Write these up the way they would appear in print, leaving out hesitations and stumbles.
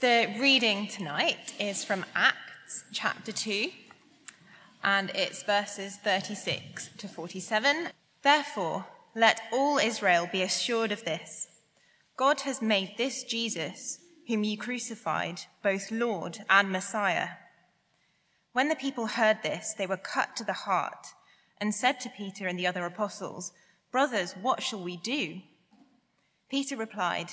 The reading tonight is from Acts chapter 2, and it's verses 36 to 47. Therefore, let all Israel be assured of this. God has made this Jesus, whom you crucified, both Lord and Messiah. When the people heard this, they were cut to the heart and said to Peter and the other apostles, "Brothers, what shall we do?" Peter replied,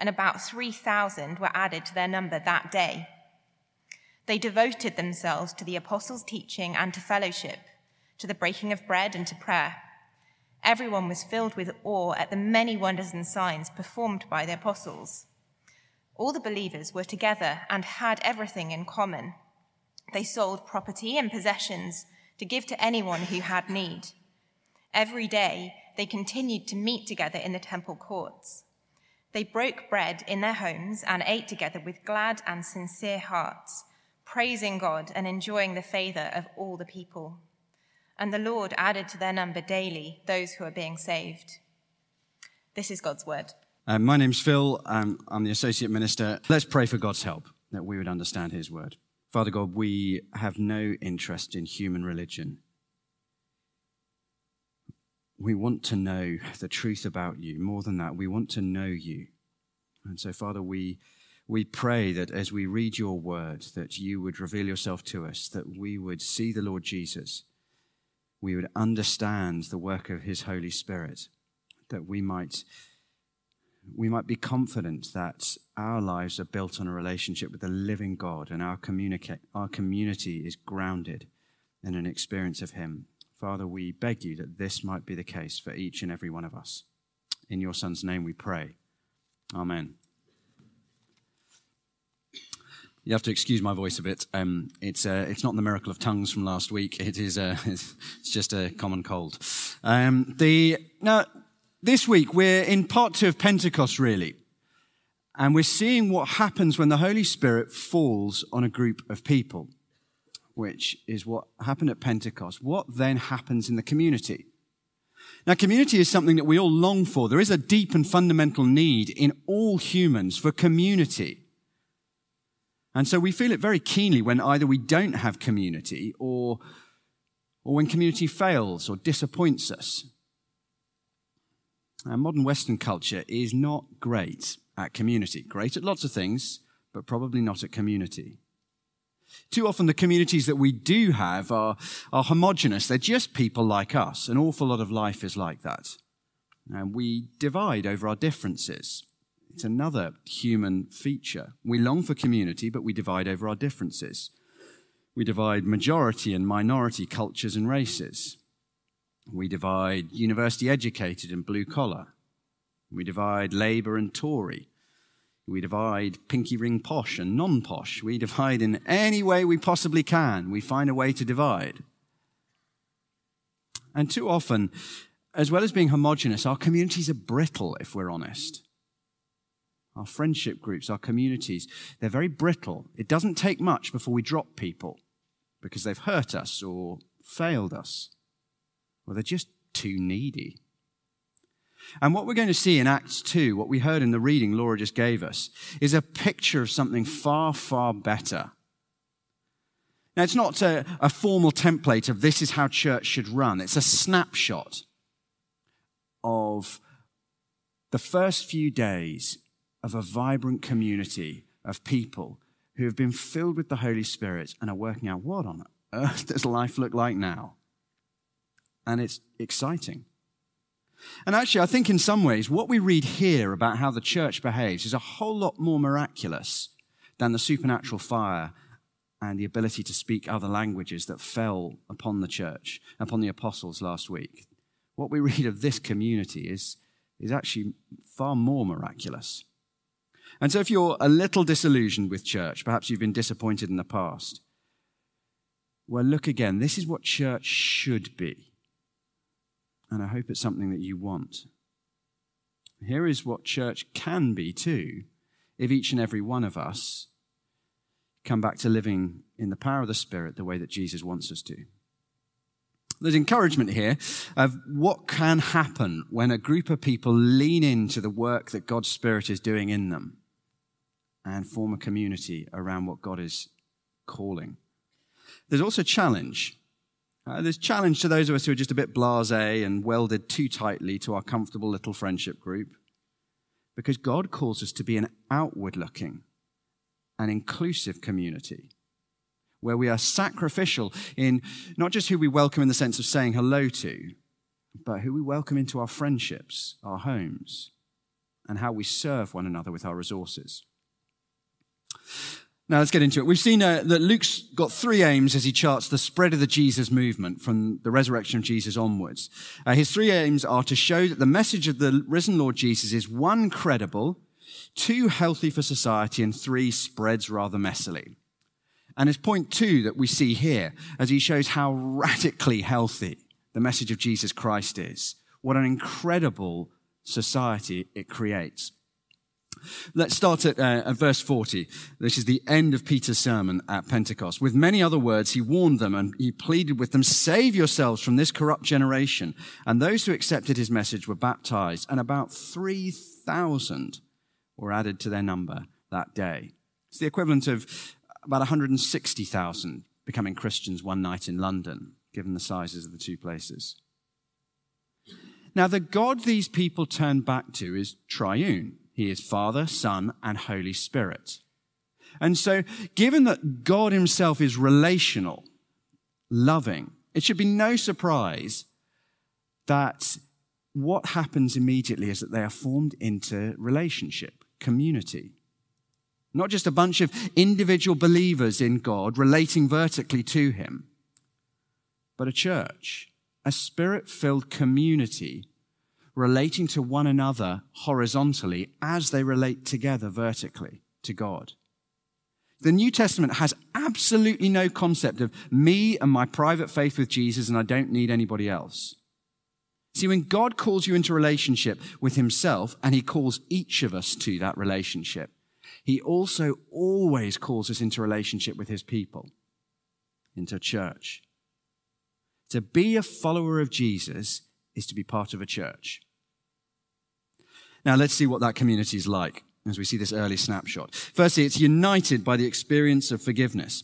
and about 3,000 were added to their number that day. They devoted themselves to the apostles' teaching and to fellowship, to the breaking of bread and to prayer. Everyone was filled with awe at the many wonders and signs performed by the apostles. All the believers were together and had everything in common. They sold property and possessions to give to anyone who had need. Every day they continued to meet together in the temple courts. They broke bread in their homes and ate together with glad and sincere hearts, praising God and enjoying the favor of all the people. And the Lord added to their number daily those who are being saved. This is God's word. My name's Phil. I'm the associate minister. Let's pray for God's help, that we would understand his word. Father God, we have no interest in human religion. We want to know the truth about you. More than that, we want to know you. And so, Father, we pray that as we read your word, that you would reveal yourself to us, that we would see the Lord Jesus, we would understand the work of his Holy Spirit, that we might be confident that our lives are built on a relationship with the living God, and our community is grounded in an experience of him. Father, we beg you that this might be the case for each and every one of us. In your Son's name we pray. Amen. You have to excuse my voice a bit. It's not the miracle of tongues from last week. It's just a common cold. Now, this week we're in part 2 of Pentecost, really. And we're seeing what happens when the Holy Spirit falls on a group of people, which is what happened at Pentecost. What then happens in the community? Now, community is something that we all long for. There is a deep and fundamental need in all humans for community. And so we feel it very keenly when either we don't have community or when community fails or disappoints us. Our modern Western culture is not great at community. Great at lots of things, but probably not at community. Too often the communities that we do have are homogenous. They're just people like us. An awful lot of life is like that. And we divide over our differences. It's another human feature. We long for community, but we divide over our differences. We divide majority and minority cultures and races. We divide university educated and blue collar. We divide Labour and Tory. We divide pinky ring posh and non-posh. We divide in any way we possibly can. We find a way to divide. And too often, as well as being homogenous, our communities are brittle, if we're honest. Our friendship groups, our communities, they're very brittle. It doesn't take much before we drop people because they've hurt us or failed us, or they're just too needy. And what we're going to see in Acts 2, what we heard in the reading Laura just gave us, is a picture of something far, far better. Now, it's not a formal template of this is how church should run. It's a snapshot of the first few days of a vibrant community of people who have been filled with the Holy Spirit and are working out, what on earth does life look like now? And it's exciting. And actually, I think in some ways, what we read here about how the church behaves is a whole lot more miraculous than the supernatural fire and the ability to speak other languages that fell upon the church, upon the apostles last week. What we read of this community is actually far more miraculous. And so if you're a little disillusioned with church, perhaps you've been disappointed in the past, well, look again. This is what church should be. And I hope it's something that you want. Here is what church can be too, if each and every one of us come back to living in the power of the Spirit the way that Jesus wants us to. There's encouragement here of what can happen when a group of people lean into the work that God's Spirit is doing in them and form a community around what God is calling. There's also challenge. There's challenge to those of us who are just a bit blasé and welded too tightly to our comfortable little friendship group, because God calls us to be an outward-looking and inclusive community where we are sacrificial in not just who we welcome in the sense of saying hello to, but who we welcome into our friendships, our homes, and how we serve one another with our resources. Now, let's get into it. We've seen that Luke's got three aims as he charts the spread of the Jesus movement from the resurrection of Jesus onwards. His three aims are to show that the message of the risen Lord Jesus is one, credible, two, healthy for society, and three, spreads rather messily. And it's point two that we see here as he shows how radically healthy the message of Jesus Christ is. What an incredible society it creates. Let's start at verse 40. This is the end of Peter's sermon at Pentecost. With many other words, he warned them and he pleaded with them, save yourselves from this corrupt generation. And those who accepted his message were baptized, and about 3,000 were added to their number that day. It's the equivalent of about 160,000 becoming Christians one night in London, given the sizes of the two places. Now, the God these people turn back to is triune. He is Father, Son, and Holy Spirit. And so, given that God himself is relational, loving, it should be no surprise that what happens immediately is that they are formed into relationship, community. Not just a bunch of individual believers in God relating vertically to him, but a church, a spirit-filled community relating to one another horizontally as they relate together vertically to God. The New Testament has absolutely no concept of me and my private faith with Jesus and I don't need anybody else. See, when God calls you into relationship with himself, and he calls each of us to that relationship, he also always calls us into relationship with his people, into church. To be a follower of Jesus is to be part of a church. Now, let's see what that community is like as we see this early snapshot. Firstly, it's united by the experience of forgiveness.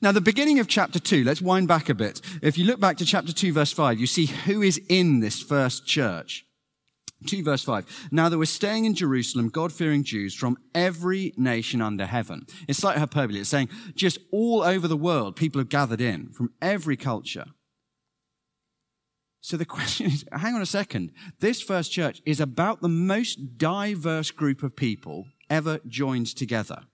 Now, the beginning of chapter 2, let's wind back a bit. If you look back to chapter 2, verse 5, you see who is in this first church. 2, verse 5. Now, there were staying in Jerusalem God-fearing Jews from every nation under heaven. It's slight hyperbole. It's saying just all over the world, people have gathered in from every culture. So the question is, hang on a second. This first church is about the most diverse group of people ever joined together.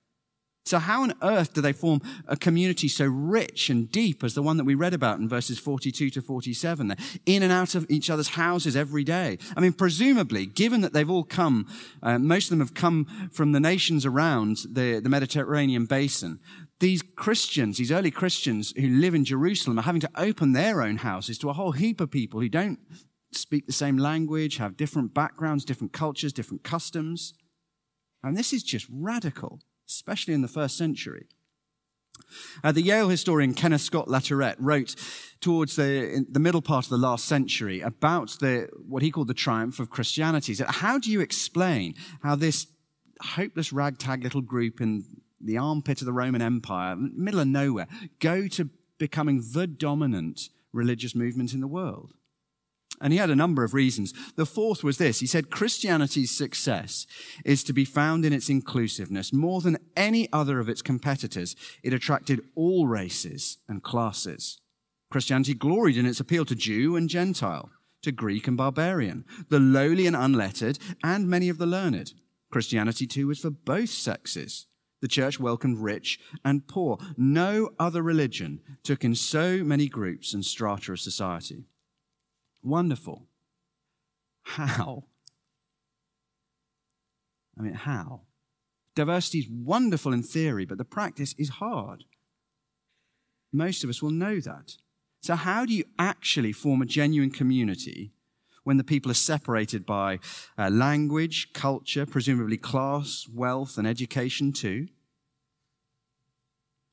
So how on earth do they form a community so rich and deep as the one that we read about in verses 42 to 47? They're in and out of each other's houses every day. I mean, presumably, given that they've all come, most of them have come from the nations around the Mediterranean basin, these Christians, these early Christians who live in Jerusalem are having to open their own houses to a whole heap of people who don't speak the same language, have different backgrounds, different cultures, different customs. And this is just radical, especially in the first century. The Yale historian Kenneth Scott Latourette wrote towards the middle part of the last century about what he called the triumph of Christianity. He said, how do you explain how this hopeless ragtag little group in the armpit of the Roman Empire, middle of nowhere, go to becoming the dominant religious movement in the world? And he had a number of reasons. The fourth was this. He said, Christianity's success is to be found in its inclusiveness. More than any other of its competitors, it attracted all races and classes. Christianity gloried in its appeal to Jew and Gentile, to Greek and barbarian, the lowly and unlettered, and many of the learned. Christianity, too, was for both sexes. The church welcomed rich and poor. No other religion took in so many groups and strata of society. Wonderful. How? Diversity is wonderful in theory, but the practice is hard. Most of us will know that. So how do you actually form a genuine community when the people are separated by language, culture, presumably class, wealth, and education too?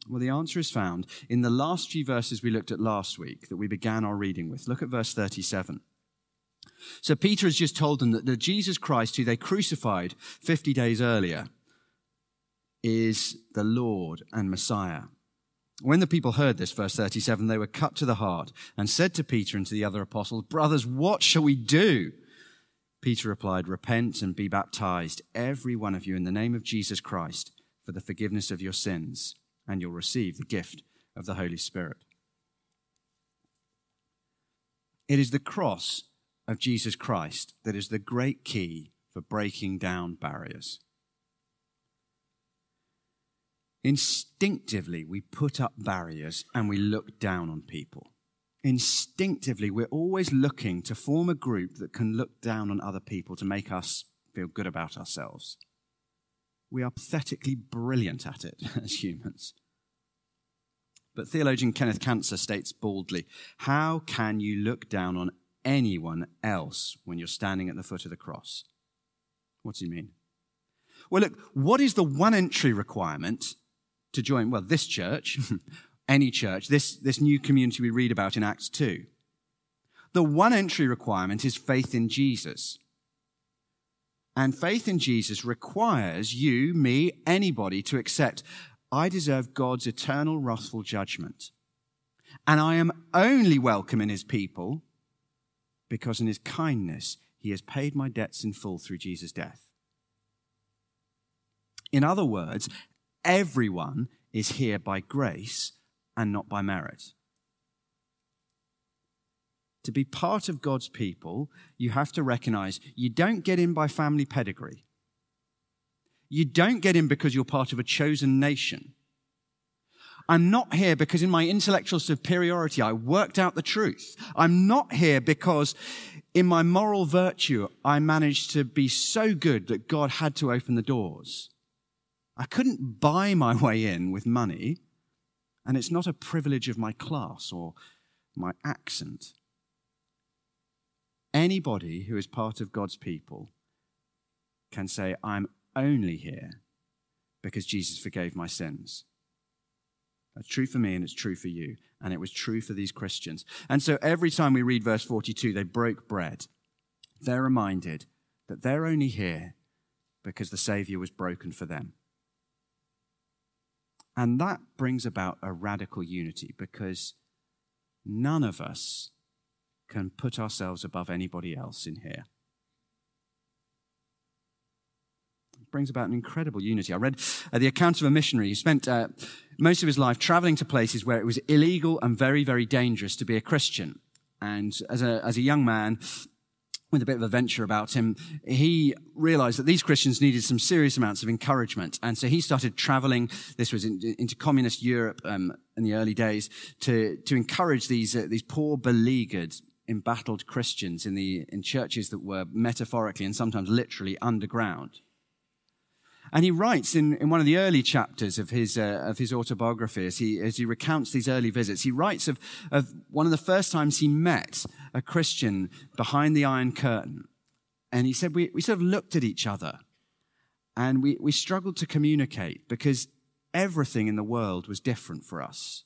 Well, the answer is found in the last few verses we looked at last week that we began our reading with. Look at verse 37. So Peter has just told them that the Jesus Christ who they crucified 50 days earlier is the Lord and Messiah. When the people heard this, verse 37, they were cut to the heart and said to Peter and to the other apostles, "Brothers, what shall we do?" Peter replied, "Repent and be baptized, every one of you, in the name of Jesus Christ, for the forgiveness of your sins, and you'll receive the gift of the Holy Spirit." It is the cross of Jesus Christ that is the great key for breaking down barriers. Instinctively, we put up barriers and we look down on people. Instinctively, we're always looking to form a group that can look down on other people to make us feel good about ourselves. We are pathetically brilliant at it as humans. But theologian Kenneth Cancer states boldly, "How can you look down on anyone else when you're standing at the foot of the cross?" What does he mean? Well, look, what is the one entry requirement to join, well, this church, any church, this new community we read about in Acts 2? The one entry requirement is faith in Jesus. And faith in Jesus requires you, me, anybody to accept, I deserve God's eternal wrathful judgment. And I am only welcome in his people because in his kindness he has paid my debts in full through Jesus' death. In other words, everyone is here by grace and not by merit. To be part of God's people, you have to recognize you don't get in by family pedigree. You don't get in because you're part of a chosen nation. I'm not here because in my intellectual superiority I worked out the truth. I'm not here because in my moral virtue I managed to be so good that God had to open the doors. I couldn't buy my way in with money, and it's not a privilege of my class or my accent. Anybody who is part of God's people can say, I'm only here because Jesus forgave my sins. That's true for me and it's true for you. And it was true for these Christians. And so every time we read verse 42, they broke bread. They're reminded that they're only here because the Savior was broken for them. And that brings about a radical unity because none of us can put ourselves above anybody else in here. It brings about an incredible unity. I read the account of a missionary who spent most of his life traveling to places where it was illegal and very, very dangerous to be a Christian. And as a young man with a bit of adventure about him, he realized that these Christians needed some serious amounts of encouragement. And so he started traveling, this was into communist Europe in the early days, to encourage these poor beleaguered embattled Christians in churches that were metaphorically and sometimes literally underground. And he writes in one of the early chapters of his autobiography, as he recounts these early visits, he writes of one of the first times he met a Christian behind the Iron Curtain. And he said, we sort of looked at each other and we struggled to communicate because everything in the world was different for us.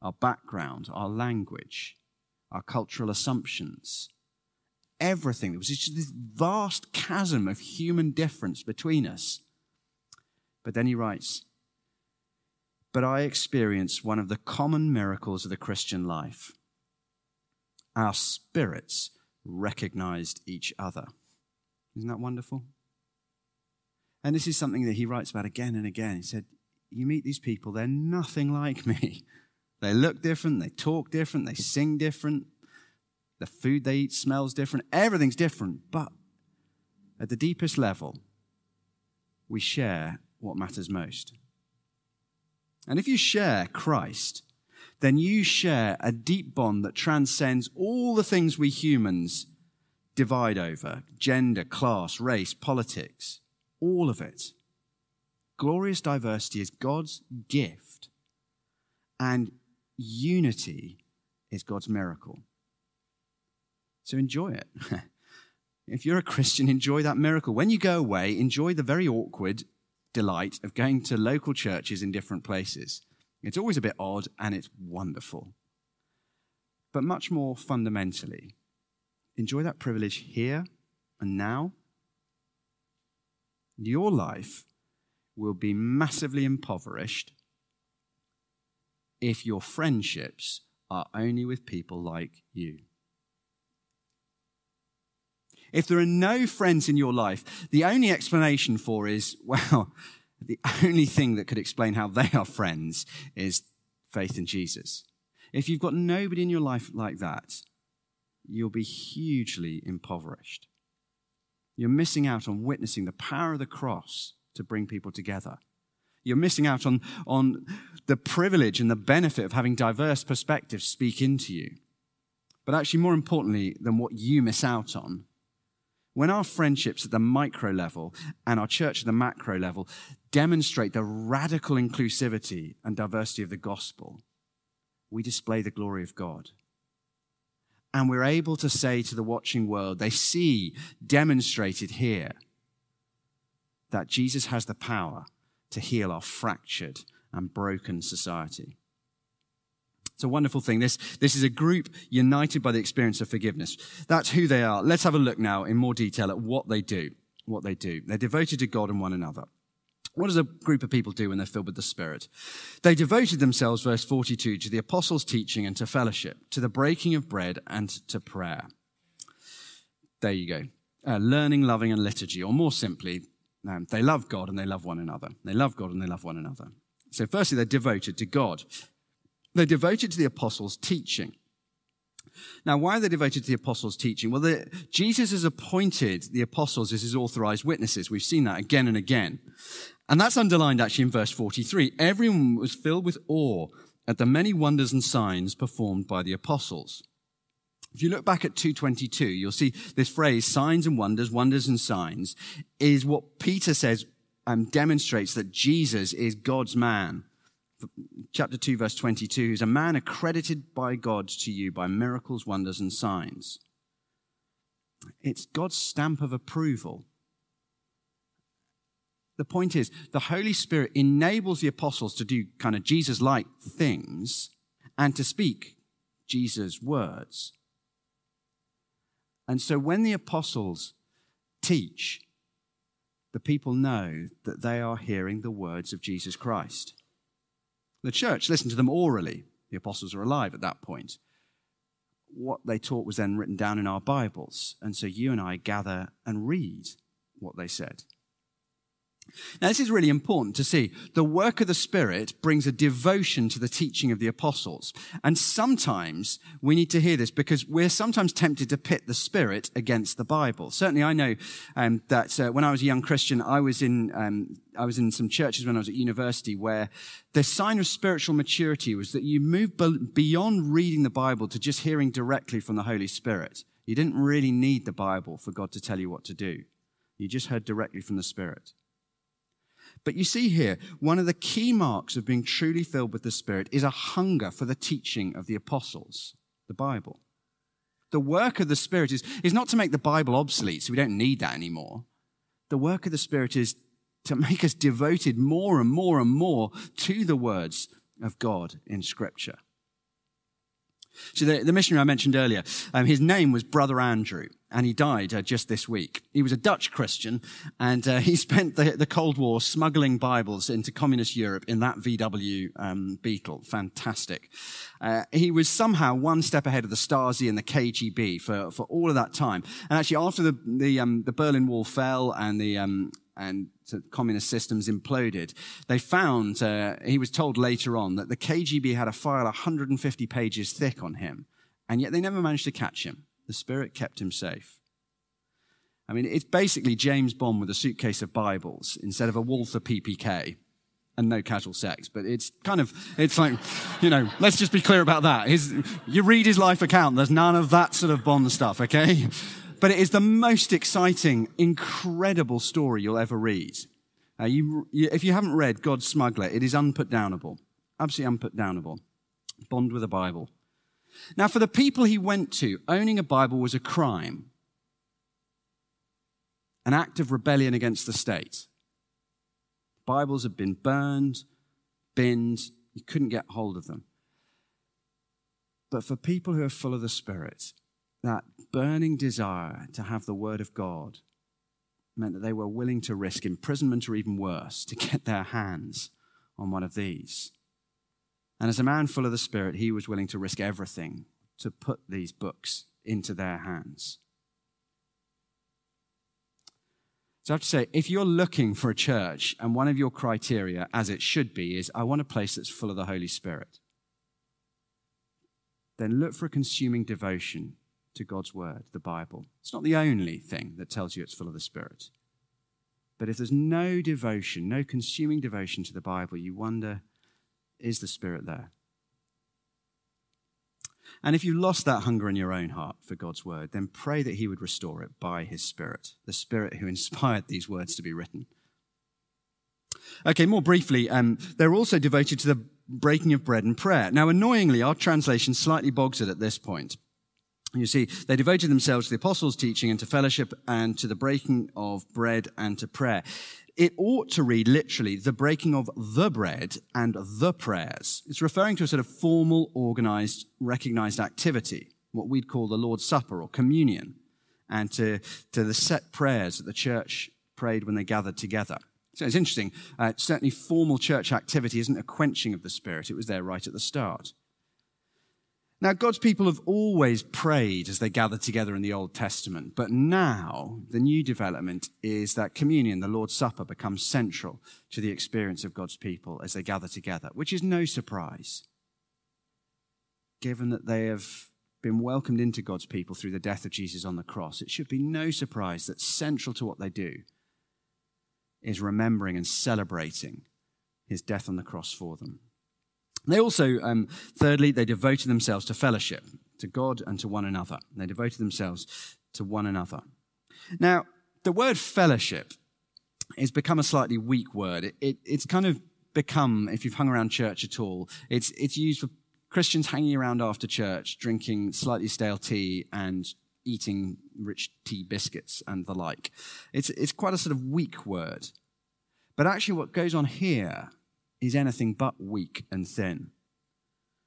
Our background, our language, our cultural assumptions, everything. There was just this vast chasm of human difference between us. But then he writes, "But I experienced one of the common miracles of the Christian life. Our spirits recognized each other." Isn't that wonderful? And this is something that he writes about again and again. He said, you meet these people, they're nothing like me. They look different, they talk different, they sing different. The food they eat smells different. Everything's different. But at the deepest level, we share what matters most. And if you share Christ, then you share a deep bond that transcends all the things we humans divide over: gender, class, race, politics, all of it. glorious diversity is God's gift, and unity is God's miracle. So enjoy it. If you're a Christian, enjoy that miracle. When you go away, enjoy the very awkward delight of going to local churches in different places. It's always a bit odd, and it's wonderful. But much more fundamentally, enjoy that privilege here and now. Your life will be massively impoverished if your friendships are only with people like you. If there are no friends in your life, the only explanation for is, well, the only thing that could explain how they are friends is faith in Jesus. If you've got nobody in your life like that, you'll be hugely impoverished. You're missing out on witnessing the power of the cross to bring people together. You're missing out on the privilege and the benefit of having diverse perspectives speak into you. But actually, more importantly than what you miss out on, when our friendships at the micro level and our church at the macro level demonstrate the radical inclusivity and diversity of the gospel, we display the glory of God. And we're able to say to the watching world, they see demonstrated here that Jesus has the power to heal our fractured and broken society. It's a wonderful thing. This is a group united by the experience of forgiveness. That's who they are. Let's have a look now in more detail at what they do. They're devoted to God and one another. What does a group of people do when they're filled with the Spirit? They devoted themselves, verse 42, to the apostles' teaching and to fellowship, to the breaking of bread and to prayer. There you go. Learning, loving, and liturgy, or more simply, they love God and they love one another. So firstly, they're devoted to God. They're devoted to the apostles' teaching. Now, why are they devoted to the apostles' teaching? Well, Jesus has appointed the apostles as his authorized witnesses. We've seen that again and again. And that's underlined actually in verse 43. Everyone was filled with awe at the many wonders and signs performed by the apostles. If you look back at 2:22, you'll see this phrase, signs and wonders, wonders and signs, is what Peter says demonstrates that Jesus is God's man. Chapter 2, verse 22, who's a man accredited by God to you by miracles, wonders, and signs. It's God's stamp of approval. The point is, the Holy Spirit enables the apostles to do kind of Jesus-like things and to speak Jesus' words. And so when the apostles teach, the people know that they are hearing the words of Jesus Christ. The church listened to them orally. The apostles are alive at that point. What they taught was then written down in our Bibles. And so you and I gather and read what they said. Now, this is really important to see. The work of the Spirit brings a devotion to the teaching of the apostles. And sometimes we need to hear this because we're sometimes tempted to pit the Spirit against the Bible. Certainly, I know that when I was a young Christian, I was in some churches when I was at university where the sign of spiritual maturity was that you moved beyond reading the Bible to just hearing directly from the Holy Spirit. You didn't really need the Bible for God to tell you what to do. You just heard directly from the Spirit. But you see here, one of the key marks of being truly filled with the Spirit is a hunger for the teaching of the apostles, the Bible. The work of the Spirit is not to make the Bible obsolete, so we don't need that anymore. The work of the Spirit is to make us devoted more and more and more to the words of God in Scripture. So the missionary I mentioned earlier, his name was Brother Andrew, and he died just this week. He was a Dutch Christian, and he spent the Cold War smuggling Bibles into communist Europe in that VW Beetle. Fantastic. He was somehow one step ahead of the Stasi and the KGB for all of that time. And actually, after the Berlin Wall fell and the communist systems imploded, they found, he was told later on, that the KGB had a file 150 pages thick on him, and yet they never managed to catch him. The Spirit kept him safe. I mean, it's basically James Bond with a suitcase of Bibles instead of a Walther PPK and no casual sex, but it's like, let's just be clear about that. You read his life account, there's none of that sort of Bond stuff, okay? But it is the most exciting, incredible story you'll ever read. If you haven't read God's Smuggler, it is unputdownable, absolutely unputdownable. Bond with a Bible. Now, for the people he went to, owning a Bible was a crime, an act of rebellion against the state. Bibles had been burned, binned. You couldn't get hold of them. But for people who are full of the Spirit, that burning desire to have the Word of God meant that they were willing to risk imprisonment or even worse to get their hands on one of these. And as a man full of the Spirit, he was willing to risk everything to put these books into their hands. So I have to say, if you're looking for a church and one of your criteria, as it should be, is I want a place that's full of the Holy Spirit, then look for a consuming devotion to God's Word, the Bible. It's not the only thing that tells you it's full of the Spirit. But if there's no devotion, no consuming devotion to the Bible, you wonder, is the Spirit there? And if you lost that hunger in your own heart for God's Word, then pray that he would restore it by his Spirit, the Spirit who inspired these words to be written. Okay, more briefly, they're also devoted to the breaking of bread and prayer. Now, annoyingly, our translation slightly bogs it at this point. You see, they devoted themselves to the apostles' teaching and to fellowship and to the breaking of bread and to prayer. It ought to read literally the breaking of the bread and the prayers. It's referring to a sort of formal, organized, recognized activity, what we'd call the Lord's Supper or communion, and to the set prayers that the church prayed when they gathered together. So it's interesting. Certainly formal church activity isn't a quenching of the Spirit. It was there right at the start. Now, God's people have always prayed as they gathered together in the Old Testament, but now the new development is that communion, the Lord's Supper, becomes central to the experience of God's people as they gather together, which is no surprise, given that they have been welcomed into God's people through the death of Jesus on the cross. It should be no surprise that central to what they do is remembering and celebrating his death on the cross for them. They also, thirdly, they devoted themselves to fellowship, to God and to one another. They devoted themselves to one another. Now, the word fellowship has become a slightly weak word. It's kind of become, if you've hung around church at all, it's used for Christians hanging around after church, drinking slightly stale tea and eating rich tea biscuits and the like. It's quite a sort of weak word. But actually what goes on here is anything but weak and thin.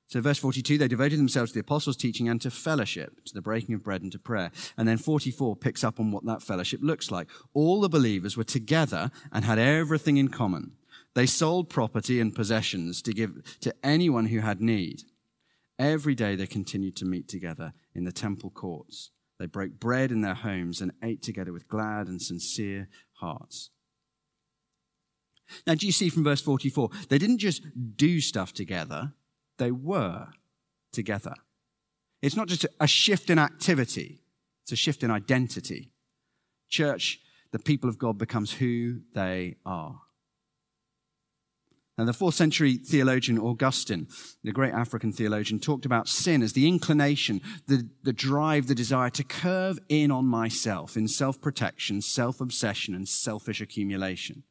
So verse 42, they devoted themselves to the apostles' teaching and to fellowship, to the breaking of bread and to prayer. And then 44 picks up on what that fellowship looks like. All the believers were together and had everything in common. They sold property and possessions to give to anyone who had need. Every day they continued to meet together in the temple courts. They broke bread in their homes and ate together with glad and sincere hearts. Now, do you see from verse 44, they didn't just do stuff together, they were together. It's not just a shift in activity, it's a shift in identity. Church, the people of God becomes who they are. Now, the 4th century theologian Augustine, the great African theologian, talked about sin as the inclination, the drive, the desire to curve in on myself in self-protection, self-obsession, and selfish accumulation.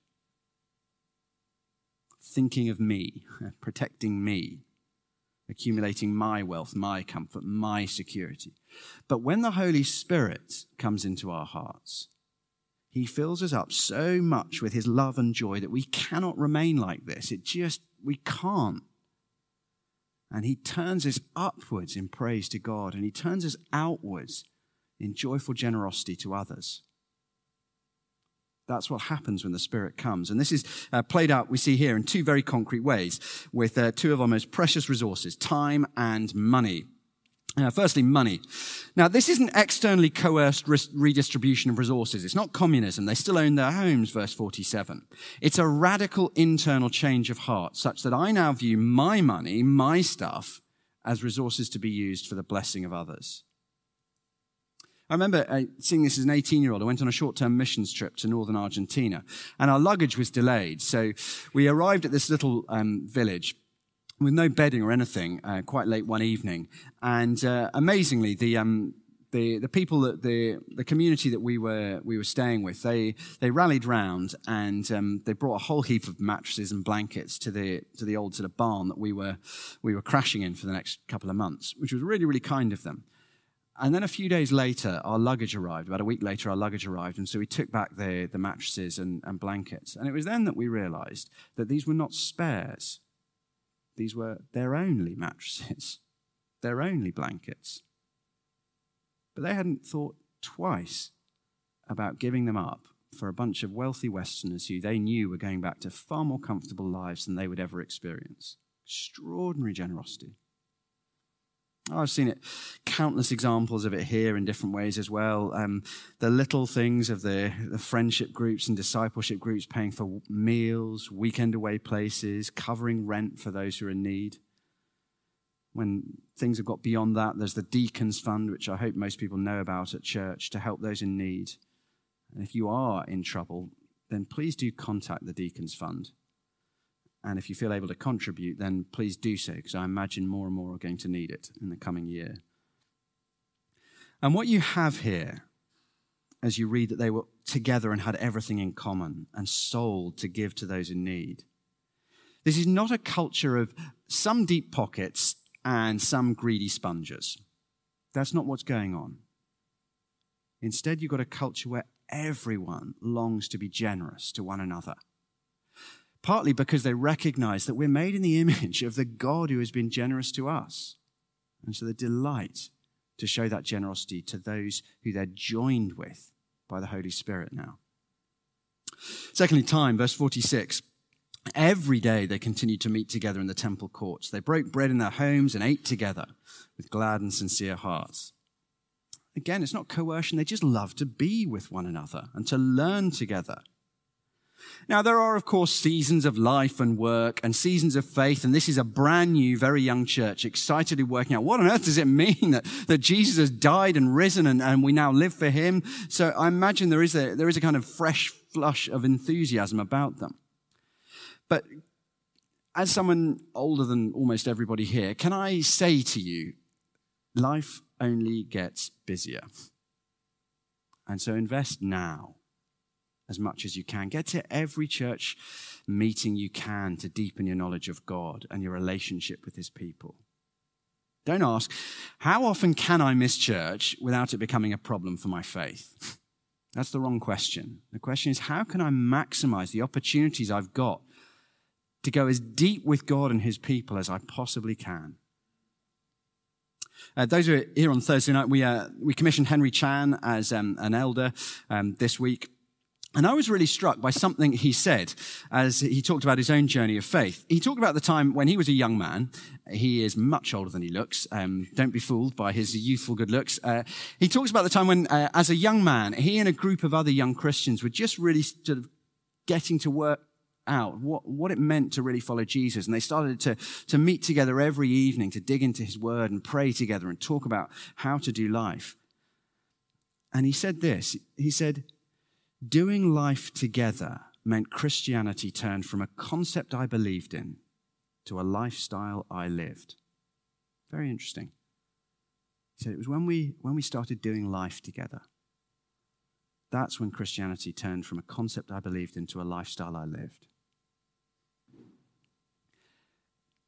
Thinking of me, protecting me, accumulating my wealth, my comfort, my security. But when the Holy Spirit comes into our hearts, he fills us up so much with his love and joy that we cannot remain like this. We can't. And he turns us upwards in praise to God, and he turns us outwards in joyful generosity to others. That's what happens when the Spirit comes. And this is played out, we see here, in two very concrete ways with two of our most precious resources, time and money. Firstly, money. Now, this isn't externally coerced redistribution of resources. It's not communism. They still own their homes, verse 47. It's a radical internal change of heart, such that I now view my money, my stuff, as resources to be used for the blessing of others. I remember seeing this as an 18-year-old. I went on a short-term missions trip to northern Argentina, and our luggage was delayed. So we arrived at this little village with no bedding or anything quite late one evening. And amazingly, the the people that the community that we were staying with, they rallied round and they brought a whole heap of mattresses and blankets to the old sort of barn that we were crashing in for the next couple of months, which was really, really kind of them. And then a few days later, our luggage arrived. About a week later, our luggage arrived, and so we took back the mattresses and blankets. And it was then that we realized that these were not spares. These were their only mattresses, their only blankets. But they hadn't thought twice about giving them up for a bunch of wealthy Westerners who they knew were going back to far more comfortable lives than they would ever experience. Extraordinary generosity. I've seen it, countless examples of it here in different ways as well. The little things of the friendship groups and discipleship groups paying for meals, weekend away places, covering rent for those who are in need. When things have got beyond that, there's the Deacons Fund, which I hope most people know about at church, to help those in need. And if you are in trouble, then please do contact the Deacons Fund. And if you feel able to contribute, then please do so, because I imagine more and more are going to need it in the coming year. And what you have here, as you read that they were together and had everything in common and sold to give to those in need, this is not a culture of some deep pockets and some greedy sponges. That's not what's going on. Instead, you've got a culture where everyone longs to be generous to one another. Partly because they recognize that we're made in the image of the God who has been generous to us. And so they delight to show that generosity to those who they're joined with by the Holy Spirit now. Secondly, time, verse 46. Every day they continued to meet together in the temple courts. They broke bread in their homes and ate together with glad and sincere hearts. Again, it's not coercion. They just love to be with one another and to learn together. Now, there are, of course, seasons of life and work and seasons of faith, and this is a brand new, very young church, excitedly working out what on earth does it mean that Jesus has died and risen and we now live for him. So I imagine there is a kind of fresh flush of enthusiasm about them. But as someone older than almost everybody here, can I say to you, life only gets busier. And so invest now as much as you can. Get to every church meeting you can to deepen your knowledge of God and your relationship with his people. Don't ask, how often can I miss church without it becoming a problem for my faith? That's the wrong question. The question is, how can I maximize the opportunities I've got to go as deep with God and his people as I possibly can? Those who are here on Thursday night, we commissioned Henry Chan as an elder this week. And I was really struck by something he said as he talked about his own journey of faith. He talked about the time when he was a young man. He is much older than he looks. Don't be fooled by his youthful good looks. He talks about the time when, as a young man, he and a group of other young Christians were just really sort of getting to work out what it meant to really follow Jesus. And they started to meet together every evening to dig into his word and pray together and talk about how to do life. And he said this. He said, doing life together meant Christianity turned from a concept I believed in to a lifestyle I lived. Very interesting. He said it was when we started doing life together. That's when Christianity turned from a concept I believed in to a lifestyle I lived.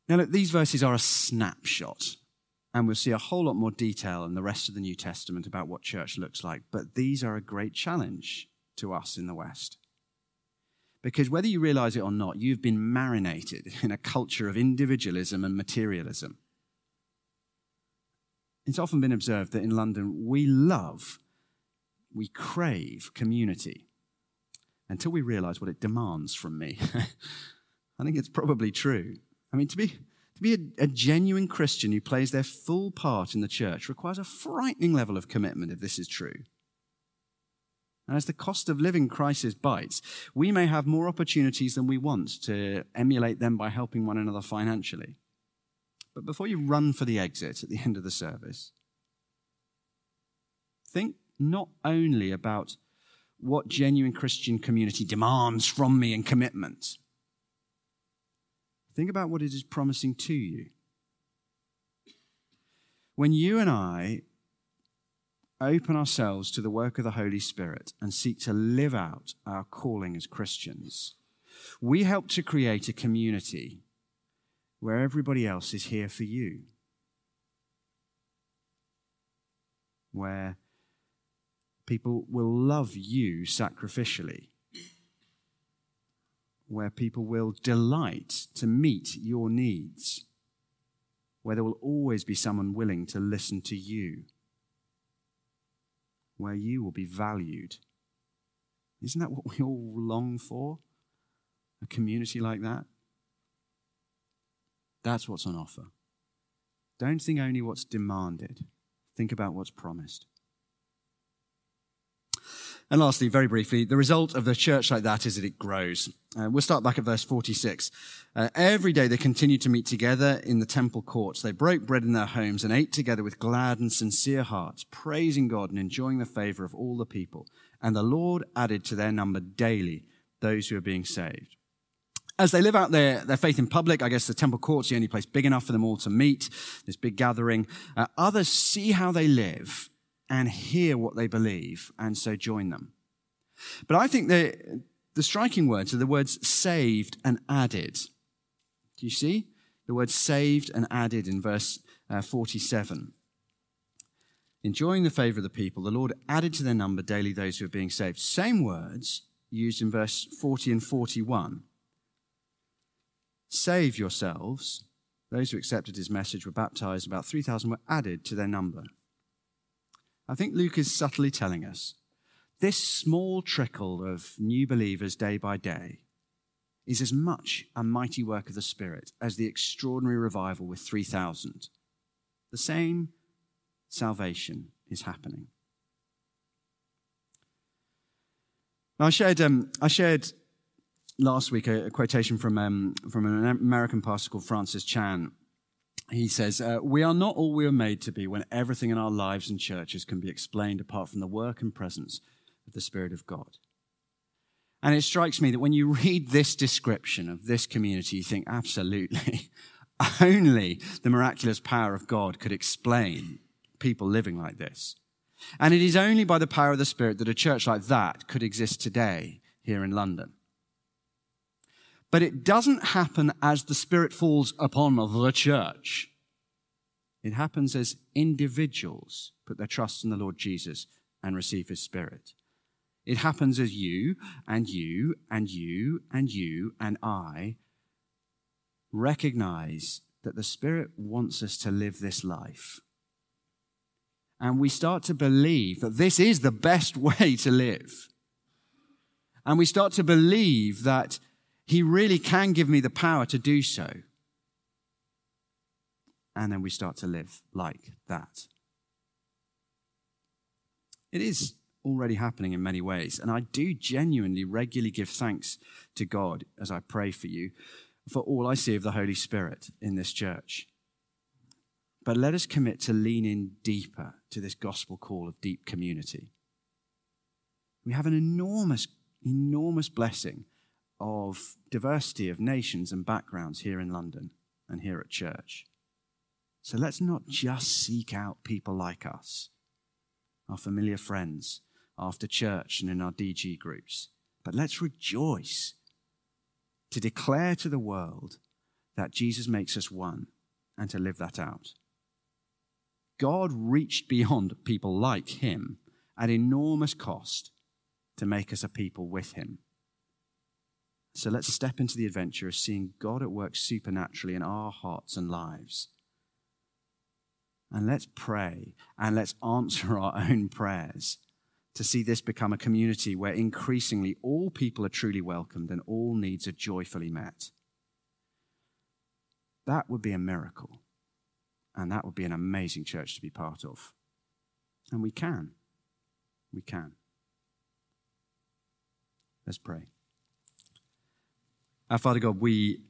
Now look, these verses are a snapshot, and we'll see a whole lot more detail in the rest of the New Testament about what church looks like, but these are a great challenge to us in the West. Because whether you realize it or not, you've been marinated in a culture of individualism and materialism. It's often been observed that in London, we crave community until we realize what it demands from me. I think it's probably true. I mean, to be a genuine Christian who plays their full part in the church requires a frightening level of commitment if this is true. And as the cost of living crisis bites, we may have more opportunities than we want to emulate them by helping one another financially. But before you run for the exit at the end of the service, think not only about what genuine Christian community demands from me and commitment. Think about what it is promising to you. When you and I open ourselves to the work of the Holy Spirit and seek to live out our calling as Christians, we help to create a community where everybody else is here for you, where people will love you sacrificially, where people will delight to meet your needs, where there will always be someone willing to listen to you, where you will be valued. Isn't that what we all long for? A community like that? That's what's on offer. Don't think only what's demanded. Think about what's promised. And lastly, very briefly, the result of the church like that is that it grows. We'll start back at verse 46. Every day they continued to meet together in the temple courts. They broke bread in their homes and ate together with glad and sincere hearts, praising God and enjoying the favor of all the people. And the Lord added to their number daily those who are being saved. As they live out their faith in public, I guess the temple court's the only place big enough for them all to meet, this big gathering. Others see how they live and hear what they believe, and so join them. But I think the striking words are the words saved and added. Do you see? The words saved and added in verse 47. Enjoying the favor of the people, the Lord added to their number daily those who are being saved. Same words used in verse 40 and 41. Save yourselves. Those who accepted his message were baptized. About 3,000 were added to their number. I think Luke is subtly telling us this small trickle of new believers day by day is as much a mighty work of the Spirit as the extraordinary revival with 3,000. The same salvation is happening. Now, I shared last week a quotation from an American pastor called Francis Chan. He says, we are not all we are made to be when everything in our lives and churches can be explained apart from the work and presence of the Spirit of God. And it strikes me that when you read this description of this community, you think, absolutely, only the miraculous power of God could explain people living like this. And it is only by the power of the Spirit that a church like that could exist today here in London. But it doesn't happen as the Spirit falls upon the church. It happens as individuals put their trust in the Lord Jesus and receive his Spirit. It happens as you and you and you and you and I recognize that the Spirit wants us to live this life. And we start to believe that this is the best way to live. And we start to believe that he really can give me the power to do so. And then we start to live like that. It is already happening in many ways. And I do genuinely regularly give thanks to God as I pray for you for all I see of the Holy Spirit in this church. But let us commit to lean in deeper to this gospel call of deep community. We have an enormous, enormous blessing of diversity of nations and backgrounds here in London and here at church. So let's not just seek out people like us, our familiar friends, after church and in our DG groups, but let's rejoice to declare to the world that Jesus makes us one and to live that out. God reached beyond people like him at enormous cost to make us a people with him. So let's step into the adventure of seeing God at work supernaturally in our hearts and lives. And let's pray and let's answer our own prayers to see this become a community where increasingly all people are truly welcomed and all needs are joyfully met. That would be a miracle. And that would be an amazing church to be part of. And we can. We can. Let's pray. Our Father God, we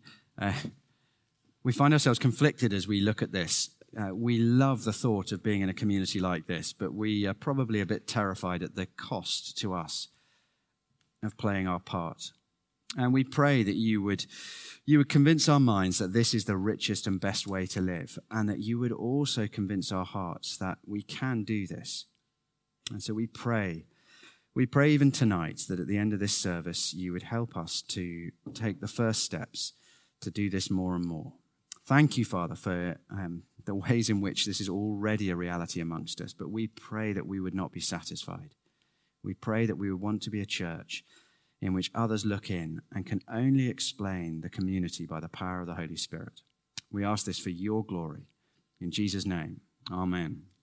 find ourselves conflicted as we look at this. We love the thought of being in a community like this, but we are probably a bit terrified at the cost to us of playing our part. And we pray that you would convince our minds that this is the richest and best way to live, and that you would also convince our hearts that we can do this, And so we pray. We pray even tonight that at the end of this service, you would help us to take the first steps to do this more and more. Thank you, Father, for the ways in which this is already a reality amongst us, but we pray that we would not be satisfied. We pray that we would want to be a church in which others look in and can only explain the community by the power of the Holy Spirit. We ask this for your glory. In Jesus' name, amen.